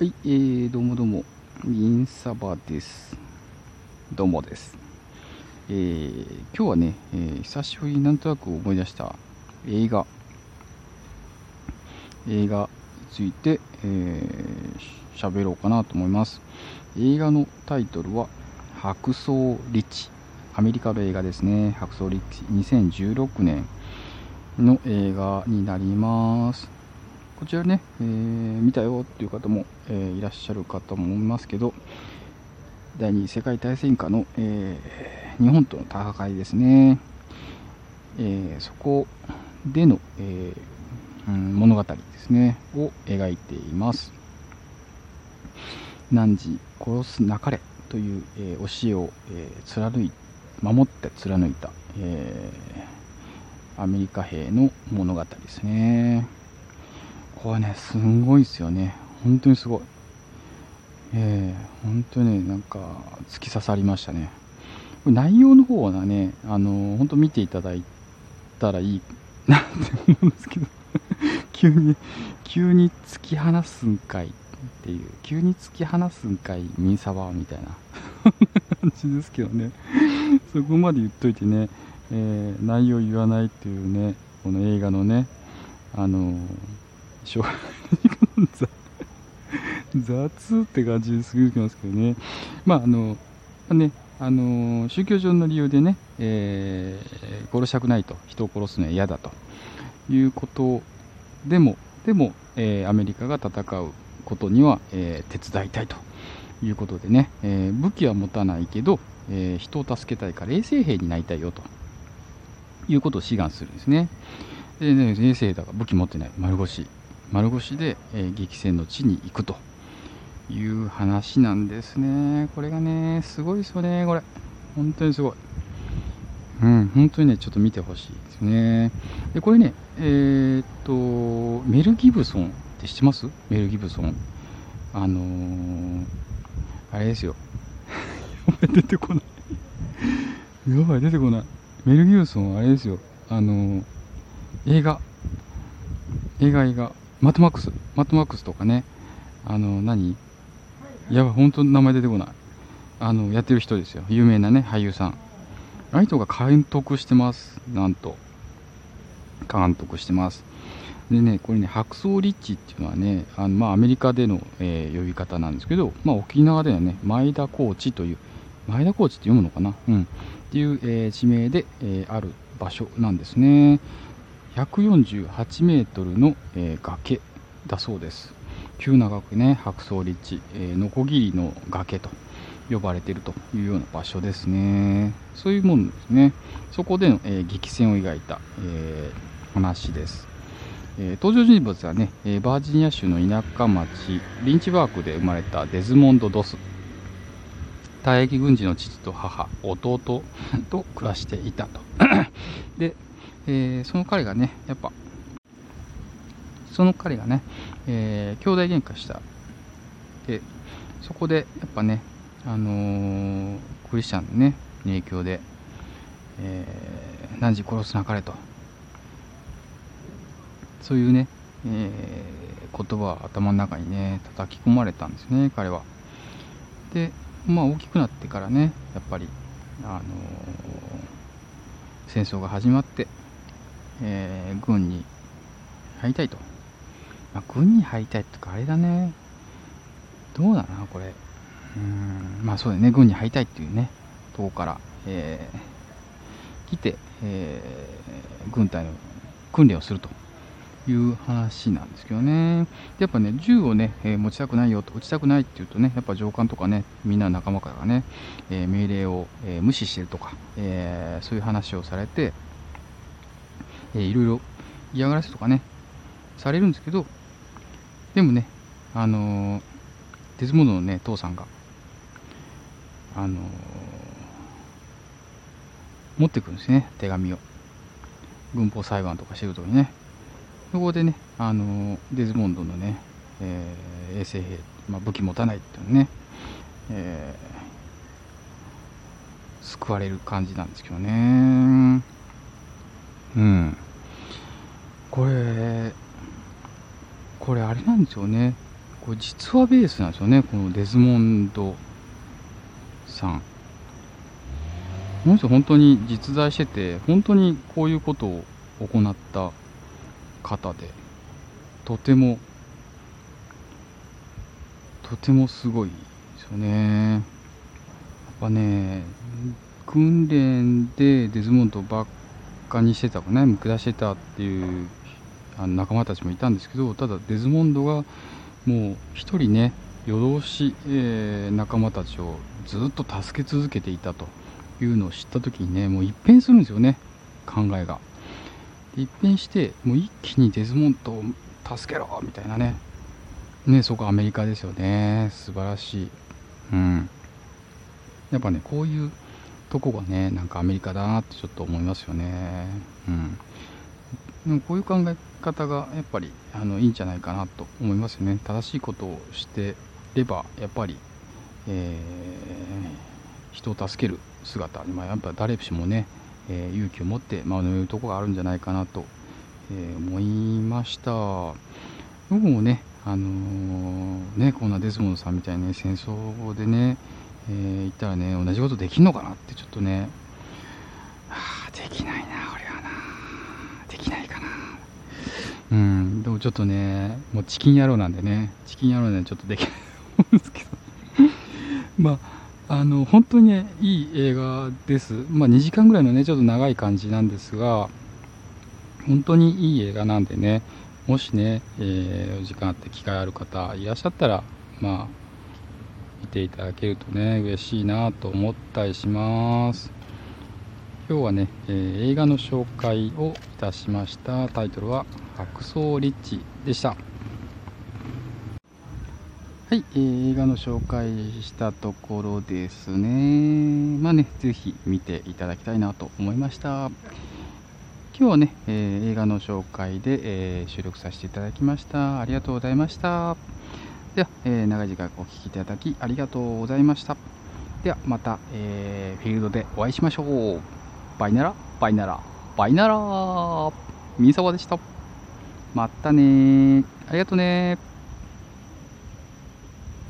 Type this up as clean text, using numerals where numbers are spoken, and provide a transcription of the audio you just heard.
はい、どうも、みんさばです。今日はね、久しぶりになんとなく思い出した映画について喋ろうかなと思います。映画のタイトルは白装リッチ。アメリカの映画ですね。白装リッチ、2016年の映画になります。こちらね、見たよっていう方も、いらっしゃる方もいますけど、第二次世界大戦下の、日本との戦いですね、そこでの、物語ですねを描いています。汝殺すなかれという、教えを、守って貫いた、アメリカ兵の物語ですね。これね、すごいですよね。本当にすごい。本当になんか突き刺さりましたね。これ内容の方はね、本当見ていただいたらいいなって思うんですけど、急に突き放すんかいっていう、ミンサバみたいな感じですけどね。そこまで言っといてね、内容言わないっていうね、この映画のね、雑って感じですぎますけどね。まあ宗教上の理由でね、殺したくないと、人を殺すのは嫌だということでも、アメリカが戦うことには、手伝いたいということでね、武器は持たないけど、人を助けたいから衛生兵になりたいよということを志願するんですね。でね、衛生兵だから武器持ってない、丸腰で、激戦の地に行くという話なんですね。これがね、すごいですよね。これ本当にすごい、本当にね、ちょっと見てほしいですね。でこれね、メル・ギブソンって知ってます？メル・ギブソン、あれですよやばい出てこない。メル・ギブソンあれですよ、映画マットマックスとかね、やばい、本当に名前出てこない。やってる人ですよ、有名なね、俳優さん。あの人が監督してます。なんと監督してます。でね、これね、白装リッチっていうのはね、アメリカでの、呼び方なんですけど、沖縄ではね、前田コーチという、前田コーチって読むのかな、っていう、地名で、ある場所なんですね。148メートルの、崖だそうです。急な崖ね、白装リッチ、ノコギリの崖と呼ばれているというような場所ですね。そういうものですね。そこでの、激戦を描いた、話です。登場人物はね、バージニア州の田舎町リンチバークで生まれたデズモンド・ドス。退役軍人の父と母、弟と暮らしていたと。でその彼がね、兄弟喧嘩した。で、そこでやっぱね、クリスチャンのね、影響で、汝殺すなかれと、そういうね、言葉を頭の中にね、叩き込まれたんですね、彼は。で、大きくなってからね、やっぱり、戦争が始まって、軍に入りたいと、軍に入りたいとかあれだね、どうだなこれ、そうだね、軍に入りたいっていうねとこから、来て、軍隊の訓練をするという話なんですけどね。やっぱね、銃をね、持ちたくないよと、撃ちたくないっていうとね、やっぱ上官とかね、みんな仲間からね、命令を、無視してるとか、そういう話をされて、いろいろ嫌がらせとかねされるんですけど、でもね、デズモンドのね父さんが、持ってくるんですね、手紙を。軍法裁判とかしてるときにね、そこでね、デズモンドのね、衛生兵、武器持たないっていうのね、救われる感じなんですけどね。これあれなんですよね。これ実話ベースなんですよね、このデズモンドさん。この人本当に実在してて、本当にこういうことを行った方で、とてもすごいですよね。やっぱね、訓練でデズモンドばっかにしてたかね、見下してたっていう仲間たちもいたんですけど、ただデズモンドがもう一人ね、夜通し、仲間たちをずっと助け続けていたというのを知った時にね、もう一変するんですよね、考えが。一変して、もう一気にデズモンドを助けろみたいなね。ね、そこアメリカですよね。素晴らしい。うん。やっぱね、こういうとこがね、なんかアメリカだなってちょっと思いますよね。うん。でもこういう考え方がやっぱりいいんじゃないかなと思いますよね。正しいことをしてれば、やっぱり、人を助ける姿、まあ、やっぱ誰しもね、勇気を持って学べるところがあるんじゃないかなと、思いました。僕もね、ね、こんなデズモンドさんみたいに、ね、戦争でね、行ったらね、同じことできんのかなってちょっとね、できないな、俺はな、できないかな。うん、でもちょっとね、もうチキン野郎なんでちょっとできないと思うんですけどまあ本当に、ね、いい映画です。まあ、2時間ぐらいのね、ちょっと長い感じなんですが、本当にいい映画なんでね、もしね、時間あって機会ある方いらっしゃったら、まあ、見ていただけるとね、嬉しいなと思ったりします。今日はね、映画の紹介をいたしました。タイトルは、白装リッチでした。はい、映画の紹介したところですね。まあね、ぜひ見ていただきたいなと思いました。今日はね、映画の紹介で、収録させていただきました。ありがとうございました。では、長い時間お聞きいただきありがとうございました。ではまた、フィールドでお会いしましょう。バイナラ。三沢でした。またね。ありがとうね。